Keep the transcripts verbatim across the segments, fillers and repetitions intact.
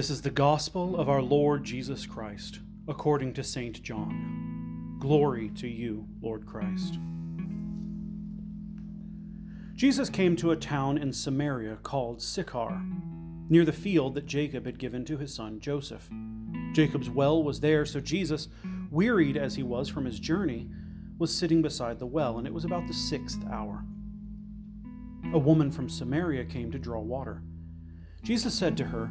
This is the gospel of our Lord Jesus Christ, according to Saint John. Glory to you, Lord Christ. Jesus came to a town in Samaria called Sychar, near the field that Jacob had given to his son Joseph. Jacob's well was there, so Jesus, wearied as he was from his journey, was sitting beside the well, and it was about the sixth hour. A woman from Samaria came to draw water. Jesus said to her,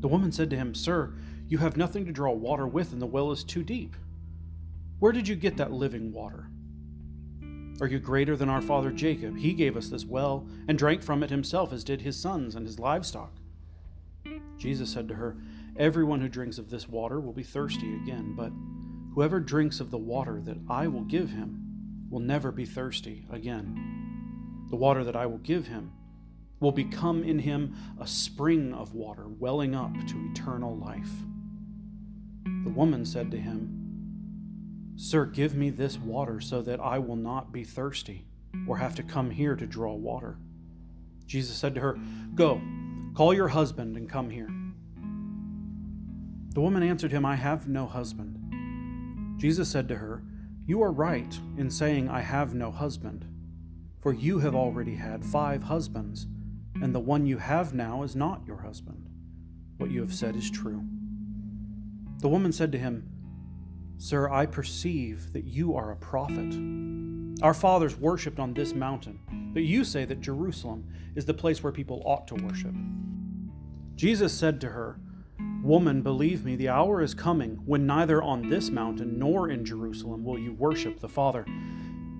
The woman said to him, "Sir, you have nothing to draw water with, and the well is too deep. Where did you get that living water? Are you greater than our father Jacob? He gave us this well and drank from it himself, as did his sons and his livestock." Jesus said to her, "Everyone who drinks of this water will be thirsty again, but whoever drinks of the water that I will give him will never be thirsty again. The water that I will give him will become in him a spring of water welling up to eternal life." The woman said to him, "Sir, give me this water so that I will not be thirsty or have to come here to draw water." Jesus said to her, "Go, call your husband and come here." The woman answered him, "I have no husband." Jesus said to her, "You are right in saying, 'I have no husband,' for you have already had five husbands, and the one you have now is not your husband. What you have said is true." The woman said to him, "Sir, I perceive that you are a prophet. Our fathers worshipped on this mountain, but you say that Jerusalem is the place where people ought to worship." Jesus said to her, "Woman, believe me, the hour is coming when neither on this mountain nor in Jerusalem will you worship the Father.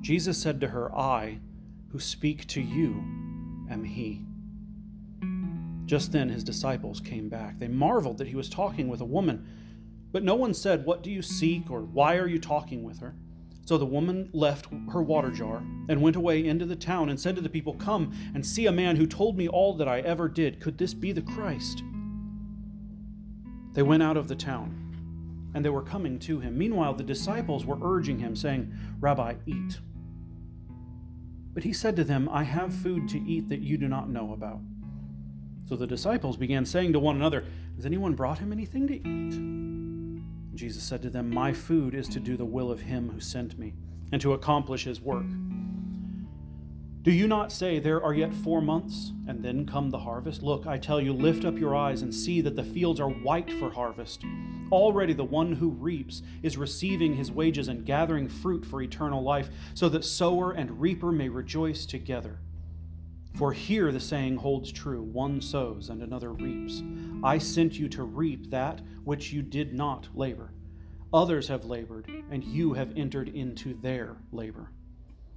Jesus said to her, "I, who speak to you, am he." Just then his disciples came back. They marveled that he was talking with a woman, but no one said, "What do you seek?" or "Why are you talking with her?" So the woman left her water jar and went away into the town and said to the people, "Come and see a man who told me all that I ever did. Could this be the Christ?" They went out of the town, and they were coming to him. Meanwhile, the disciples were urging him, saying, "Rabbi, eat." But he said to them, "I have food to eat that you do not know about." So the disciples began saying to one another, "Has anyone brought him anything to eat?" And Jesus said to them, "My food is to do the will of him who sent me, and to accomplish his work. Do you not say, 'There are yet four months, and then come the harvest'? Look, I tell you, lift up your eyes and see that the fields are white for harvest. Already the one who reaps is receiving his wages and gathering fruit for eternal life, so that sower and reaper may rejoice together. For here the saying holds true, 'One sows and another reaps.' I sent you to reap that which you did not labor. Others have labored, and you have entered into their labor."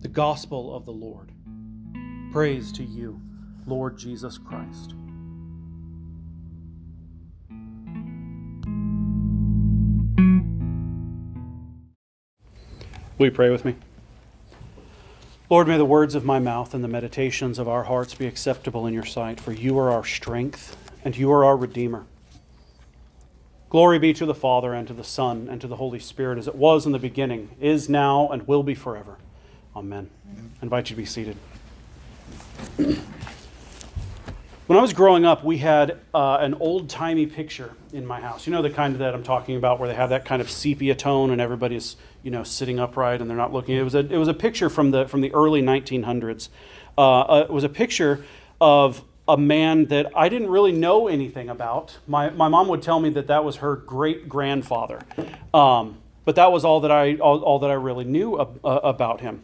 The Gospel of the Lord. Praise to you, Lord Jesus Christ. Will you pray with me? Lord, may the words of my mouth and the meditations of our hearts be acceptable in your sight, for you are our strength and you are our Redeemer. Glory be to the Father, and to the Son, and to the Holy Spirit, as it was in the beginning, is now, and will be forever. Amen. Amen. I invite you to be seated. When I was growing up, we had uh, an old-timey picture in my house. You know, the kind that I'm talking about where they have that kind of sepia tone and everybody's, you know, sitting upright and they're not looking. It was a, it was a picture from the from the early nineteen hundreds. Uh, uh, it was a picture of a man that I didn't really know anything about. My, my mom would tell me that that was her great-grandfather. Um, but that was all that I, all, all that I really knew ab- uh, about him.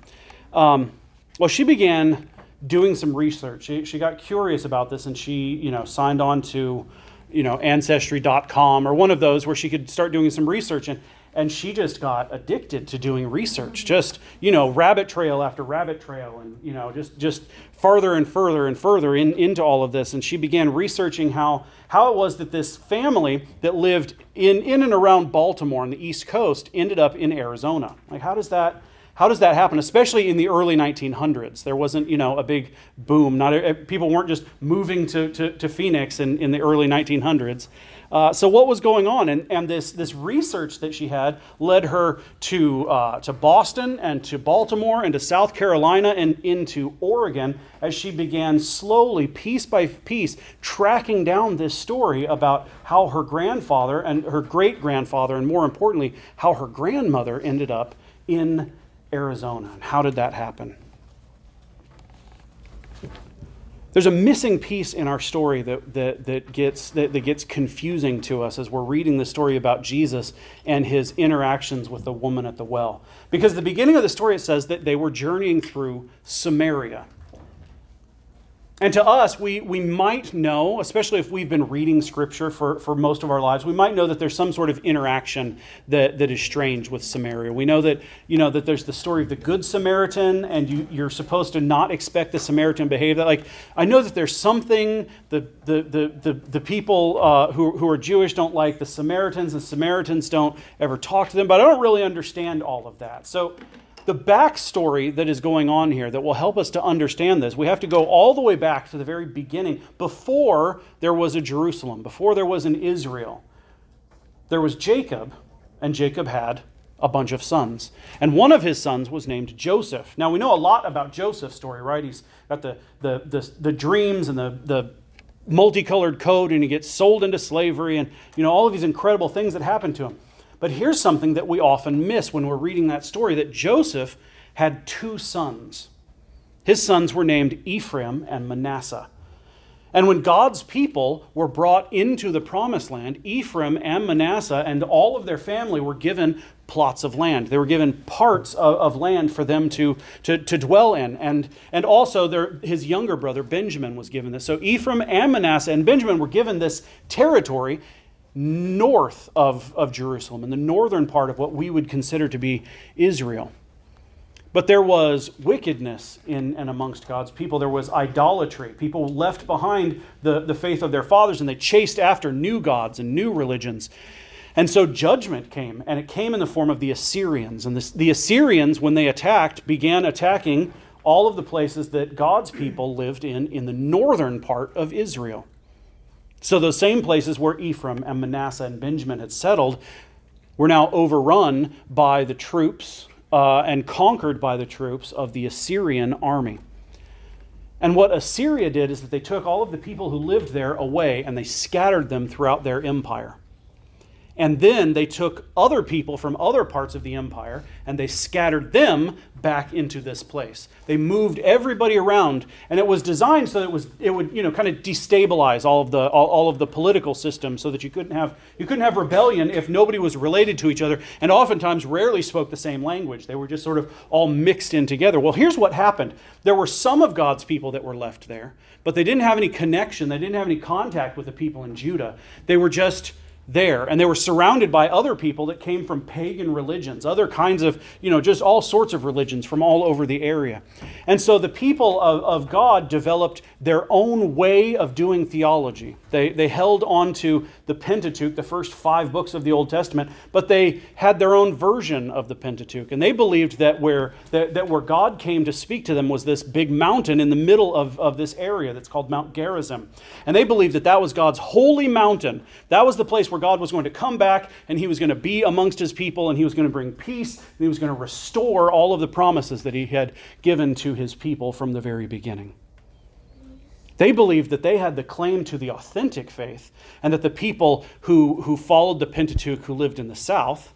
Um, well, she began doing some research. She, she got curious about this, and she, you know, signed on to, you know, Ancestry dot com or one of those where she could start doing some research. And, and she just got addicted to doing research, just, you know, rabbit trail after rabbit trail, and, you know, just, just further and further and further in, into all of this. And she began researching how, how it was that this family that lived in, in and around Baltimore on the East Coast ended up in Arizona. Like, how does that... How does that happen, especially in the early nineteen hundreds? There wasn't, you know, a big boom. Not a, people weren't just moving to, to, to Phoenix in, in the early nineteen hundreds. Uh, so what was going on? And, and this, this research that she had led her to, uh, to Boston and to Baltimore and to South Carolina and into Oregon as she began slowly, piece by piece, tracking down this story about how her grandfather and her great-grandfather, and more importantly, how her grandmother ended up in Arizona. And how did that happen? There's a missing piece in our story that, that, that, gets, that, that gets confusing to us as we're reading the story about Jesus and his interactions with the woman at the well. Because at the beginning of the story, it says that they were journeying through Samaria. And to us, we, we might know, especially if we've been reading Scripture for, for most of our lives, we might know that there's some sort of interaction that, that is strange with Samaria. We know that, you know, that there's the story of the Good Samaritan, and you, you're supposed to not expect the Samaritan to behave that. Like, I know that there's something the the the the, the people uh, who who are Jewish don't like the Samaritans, and Samaritans don't ever talk to them. But I don't really understand all of that. So the backstory that is going on here that will help us to understand this, we have to go all the way back to the very beginning. Before there was a Jerusalem, before there was an Israel, there was Jacob, and Jacob had a bunch of sons. And one of his sons was named Joseph. Now, we know a lot about Joseph's story, right? He's got the, the, the, the dreams and the, the multicolored coat, and he gets sold into slavery, and, you know, all of these incredible things that happened to him. But here's something that we often miss when we're reading that story, that Joseph had two sons. His sons were named Ephraim and Manasseh. And when God's people were brought into the promised land, Ephraim and Manasseh and all of their family were given plots of land. They were given parts of, of land for them to, to, to dwell in. And, and also their, his younger brother, Benjamin, was given this. So Ephraim and Manasseh and Benjamin were given this territory north of, of Jerusalem, in the northern part of what we would consider to be Israel. But there was wickedness in and amongst God's people. There was idolatry. People left behind the, the faith of their fathers, and they chased after new gods and new religions. And so judgment came, and it came in the form of the Assyrians. And the, the Assyrians, when they attacked, began attacking all of the places that God's people lived in, in the northern part of Israel. So those same places where Ephraim and Manasseh and Benjamin had settled were now overrun by the troops uh, and conquered by the troops of the Assyrian army. And what Assyria did is that they took all of the people who lived there away and they scattered them throughout their empire. And then they took other people from other parts of the empire and they scattered them back into this place. They moved everybody around, and it was designed so that it was it would, you know, kind of destabilize all of the all, all of the political system, so that you couldn't have you couldn't have rebellion if nobody was related to each other, and oftentimes rarely spoke the same language. They were just sort of all mixed in together. Well, here's what happened. There were some of God's people that were left there, but they didn't have any connection. They didn't have any contact with the people in Judah. They were just there, and they were surrounded by other people that came from pagan religions, other kinds of, you know, just all sorts of religions from all over the area. And so the people of, of God developed their own way of doing theology. They, they held on to the Pentateuch, the first five books of the Old Testament, but they had their own version of the Pentateuch. And they believed that where, that, that where God came to speak to them was this big mountain in the middle of, of this area that's called Mount Gerizim. And they believed that that was God's holy mountain. That was the place where where God was going to come back and he was going to be amongst his people and he was going to bring peace and he was going to restore all of the promises that he had given to his people from the very beginning. They believed that they had the claim to the authentic faith and that the people who, who followed the Pentateuch, who lived in the south,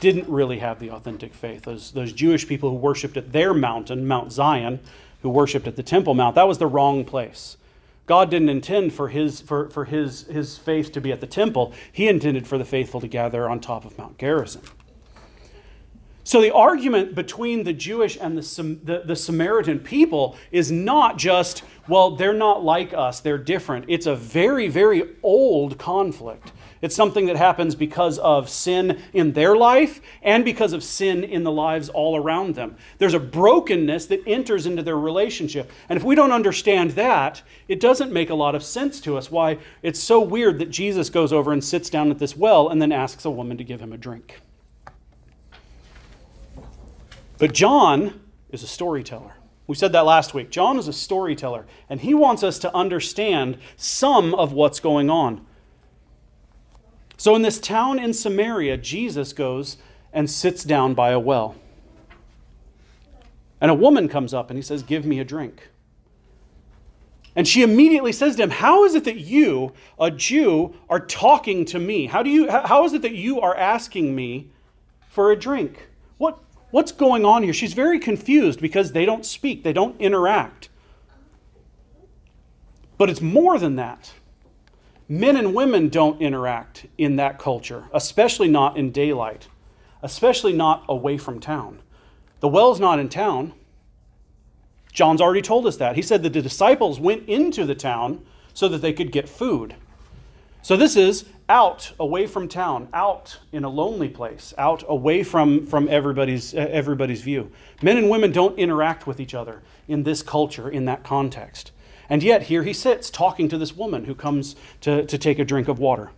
didn't really have the authentic faith. Those, those Jewish people who worshipped at their mountain, Mount Zion, who worshipped at the Temple Mount, that was the wrong place. God didn't intend for his for, for his his faith to be at the temple. He intended for the faithful to gather on top of Mount Gerizim. So the argument between the Jewish and the, the, the Samaritan people is not just, well, they're not like us, they're different. It's a very, very old conflict. It's something that happens because of sin in their life and because of sin in the lives all around them. There's a brokenness that enters into their relationship. And if we don't understand that, it doesn't make a lot of sense to us why it's so weird that Jesus goes over and sits down at this well and then asks a woman to give him a drink. But John is a storyteller. We said that last week. John is a storyteller, and he wants us to understand some of what's going on. So in this town in Samaria, Jesus goes and sits down by a well. And a woman comes up and he says, "Give me a drink." And she immediately says to him, "How is it that you, a Jew, are talking to me? How do you? How is it that you are asking me for a drink? What? What's going on here?" She's very confused because they don't speak. They don't interact. But it's more than that. Men and women don't interact in that culture, especially not in daylight, especially not away from town. The well's not in town. John's already told us that. He said that the disciples went into the town so that they could get food. So this is out, away from town, out in a lonely place, out away from, from everybody's, uh, everybody's view. Men and women don't interact with each other in this culture, in that context. And yet here he sits talking to this woman who comes to, to take a drink of water.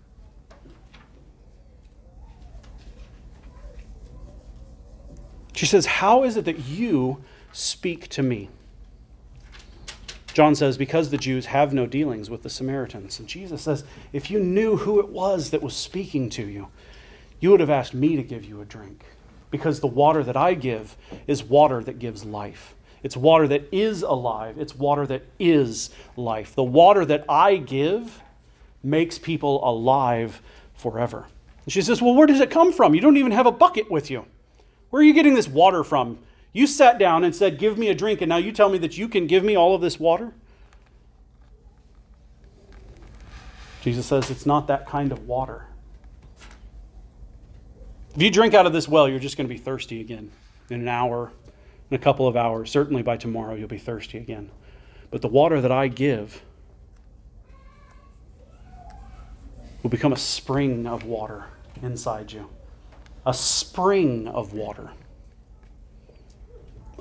She says, "How is it that you speak to me?" John says, "Because the Jews have no dealings with the Samaritans." And Jesus says, "If you knew who it was that was speaking to you, you would have asked me to give you a drink. Because the water that I give is water that gives life. It's water that is alive. It's water that is life. The water that I give makes people alive forever." And she says, "Well, where does it come from? You don't even have a bucket with you. Where are you getting this water from? You sat down and said, 'Give me a drink,' and now you tell me that you can give me all of this water?" Jesus says it's not that kind of water. If you drink out of this well, you're just going to be thirsty again in an hour, in a couple of hours. Certainly by tomorrow, you'll be thirsty again. But the water that I give will become a spring of water inside you. A spring of water.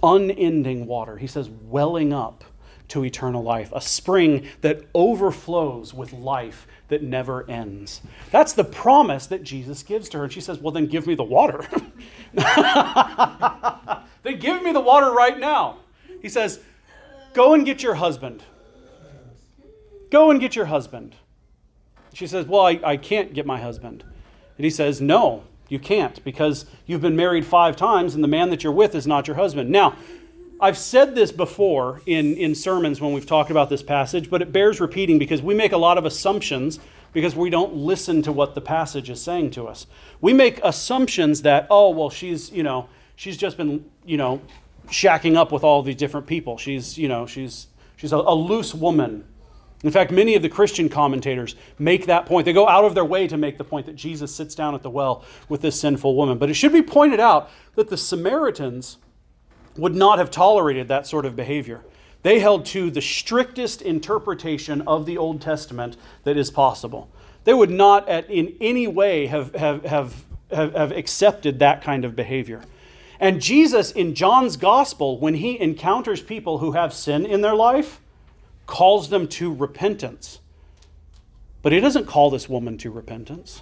Unending water. He says, welling up to eternal life. A spring that overflows with life that never ends. That's the promise that Jesus gives to her. And she says, "Well, then give me the water." Then give me the water right now. He says, "Go and get your husband. Go and get your husband." She says, "Well, I, I can't get my husband." And he says, "No. You can't, because you've been married five times and the man that you're with is not your husband." Now, I've said this before in, in sermons when we've talked about this passage, but it bears repeating because we make a lot of assumptions because we don't listen to what the passage is saying to us. We make assumptions that, oh, well, she's, you know, she's just been, you know, shacking up with all these different people. She's, you know, she's she's a, a loose woman. In fact, many of the Christian commentators make that point. They go out of their way to make the point that Jesus sits down at the well with this sinful woman. But it should be pointed out that the Samaritans would not have tolerated that sort of behavior. They held to the strictest interpretation of the Old Testament that is possible. They would not at, in any way have, have, have, have, have accepted that kind of behavior. And Jesus, in John's Gospel, when he encounters people who have sin in their life, calls them to repentance. But he doesn't call this woman to repentance.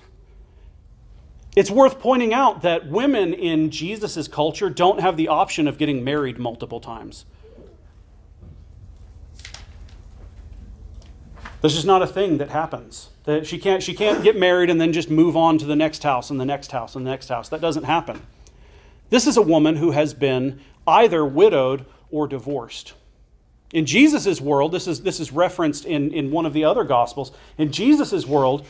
It's worth pointing out that women in Jesus' culture don't have the option of getting married multiple times. This is not a thing that happens. That she can't, she can't get married and then just move on to the next house and the next house and the next house. That doesn't happen. This is a woman who has been either widowed or divorced. In Jesus' world, this is, this is referenced in, in one of the other Gospels. In Jesus' world,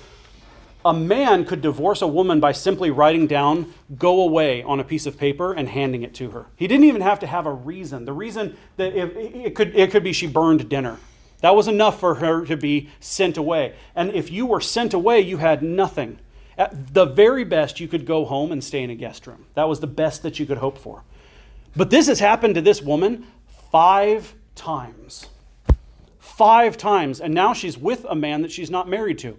a man could divorce a woman by simply writing down, go away, on a piece of paper and handing it to her. He didn't even have to have a reason. The reason that it, it could, it could be she burned dinner. That was enough for her to be sent away. And if you were sent away, you had nothing. At the very best, you could go home and stay in a guest room. That was the best that you could hope for. But this has happened to this woman five times. Five times. And now she's with a man that she's not married to.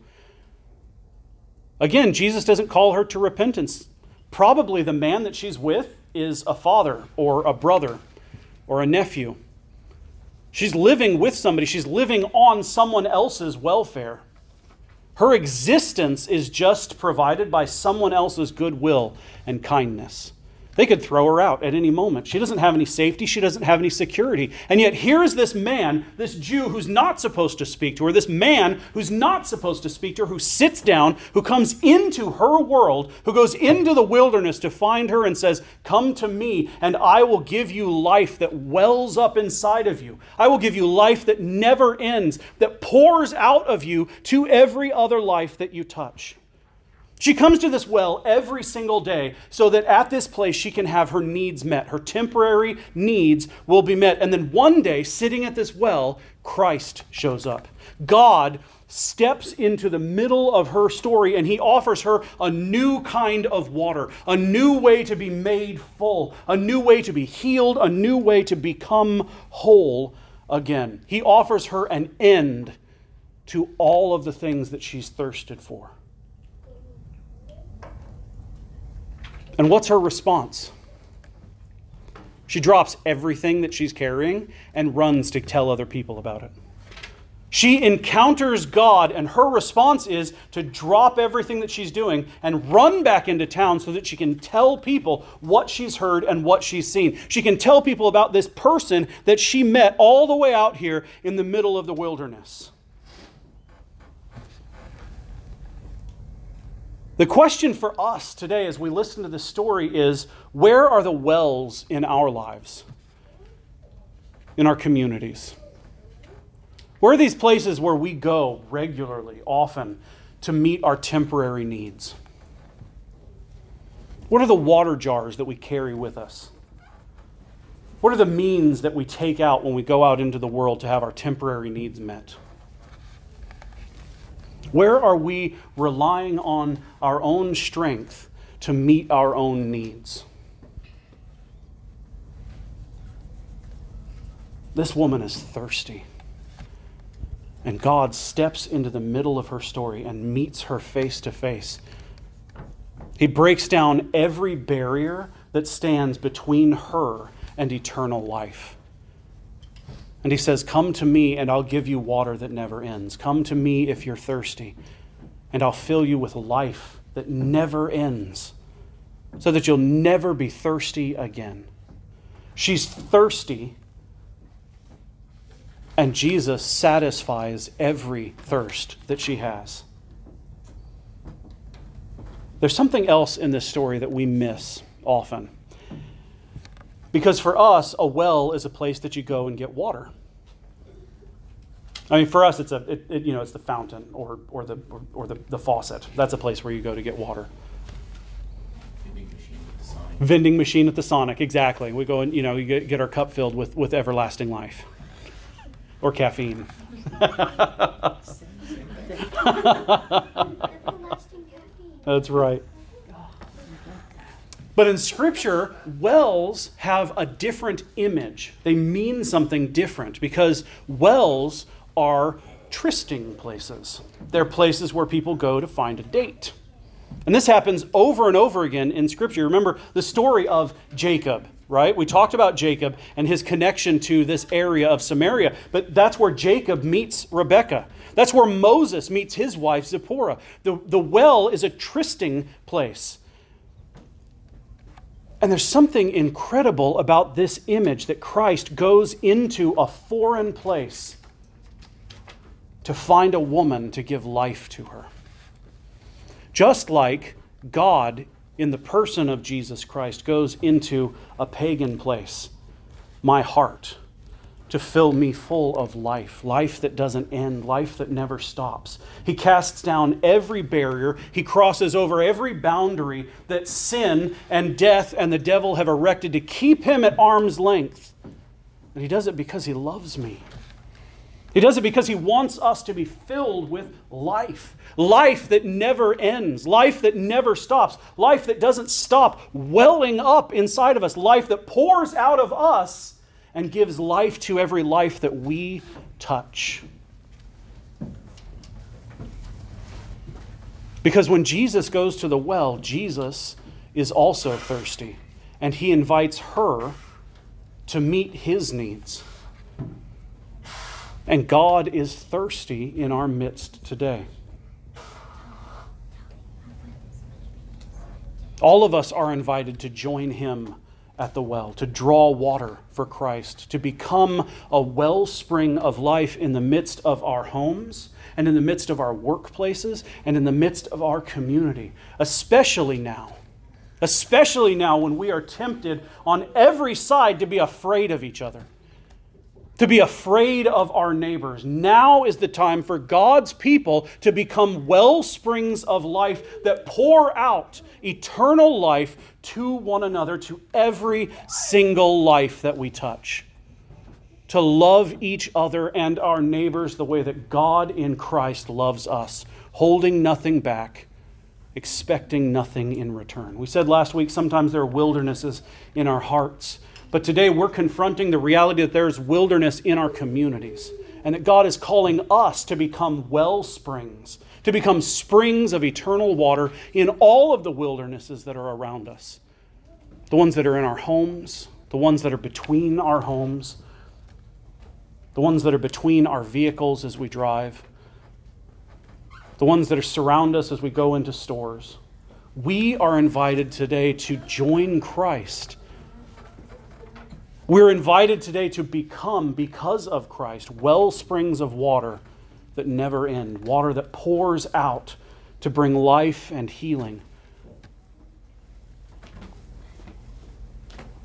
Again, Jesus doesn't call her to repentance. Probably the man that she's with is a father or a brother or a nephew. She's living with somebody. She's living on someone else's welfare. Her existence is just provided by someone else's goodwill and kindness. They could throw her out at any moment. She doesn't have any safety. She doesn't have any security. And yet here is this man, this Jew who's not supposed to speak to her, this man who's not supposed to speak to her, who sits down, who comes into her world, who goes into the wilderness to find her and says, come to me and I will give you life that wells up inside of you. I will give you life that never ends, that pours out of you to every other life that you touch. She comes to this well every single day so that at this place she can have her needs met. Her temporary needs will be met. And then one day, sitting at this well, Christ shows up. God steps into the middle of her story and he offers her a new kind of water, a new way to be made full, a new way to be healed, a new way to become whole again. He offers her an end to all of the things that she's thirsted for. And what's her response? She drops everything that she's carrying and runs to tell other people about it. She encounters God, and her response is to drop everything that she's doing and run back into town so that she can tell people what she's heard and what she's seen. She can tell people about this person that she met all the way out here in the middle of the wilderness. The question for us today as we listen to this story is, where are the wells in our lives, in our communities? Where are these places where we go regularly, often, to meet our temporary needs? What are the water jars that we carry with us? What are the means that we take out when we go out into the world to have our temporary needs met? Where are we relying on our own strength to meet our own needs? This woman is thirsty. And God steps into the middle of her story and meets her face to face. He breaks down every barrier that stands between her and eternal life. And he says, come to me and I'll give you water that never ends. Come to me if you're thirsty, and I'll fill you with life that never ends so that you'll never be thirsty again. She's thirsty, and Jesus satisfies every thirst that she has. There's something else in this story that we miss often. Because for us, a well is a place that you go and get water. I mean, for us, it's a it, it, you know it's the fountain or or the or, or the, the faucet. That's a place where you go to get water. Vending machine at the Sonic. Vending machine at the Sonic, exactly. We go and you know you get, get our cup filled with, with everlasting life, or caffeine. That's right. But in Scripture, wells have a different image. They mean something different because wells are trysting places. They're places where people go to find a date. And this happens over and over again in Scripture. Remember the story of Jacob, right? We talked about Jacob and his connection to this area of Samaria, but that's where Jacob meets Rebekah. That's where Moses meets his wife, Zipporah. The, the well is a trysting place. And there's something incredible about this image that Christ goes into a foreign place to find a woman to give life to her. Just like God, in the person of Jesus Christ, goes into a pagan place, my heart, to fill me full of life, life that doesn't end, life that never stops. He casts down every barrier. He crosses over every boundary that sin and death and the devil have erected to keep him at arm's length. And he does it because he loves me. He does it because he wants us to be filled with life. Life that never ends. Life that never stops. Life that doesn't stop welling up inside of us. Life that pours out of us and gives life to every life that we touch. Because when Jesus goes to the well, Jesus is also thirsty. And he invites her to meet his needs. And God is thirsty in our midst today. All of us are invited to join him at the well, to draw water for Christ, to become a wellspring of life in the midst of our homes and in the midst of our workplaces and in the midst of our community, especially now. Especially now when we are tempted on every side to be afraid of each other, to be afraid of our neighbors. Now is the time for God's people to become well springs of life that pour out eternal life to one another, to every single life that we touch. To love each other and our neighbors the way that God in Christ loves us, holding nothing back, expecting nothing in return. We said last week, sometimes there are wildernesses in our hearts. But today we're confronting the reality that there's wilderness in our communities and that God is calling us to become well springs, to become springs of eternal water in all of the wildernesses that are around us. The ones that are in our homes, the ones that are between our homes, the ones that are between our vehicles as we drive, the ones that are surround us as we go into stores. We are invited today to join Christ. We're invited today to become, because of Christ, well springs of water that never end, water that pours out to bring life and healing.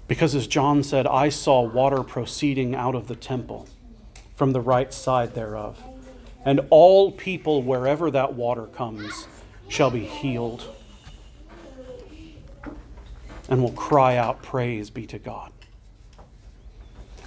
Because as John said, I saw water proceeding out of the temple from the right side thereof. And all people, wherever that water comes, shall be healed and will cry out, praise be to God.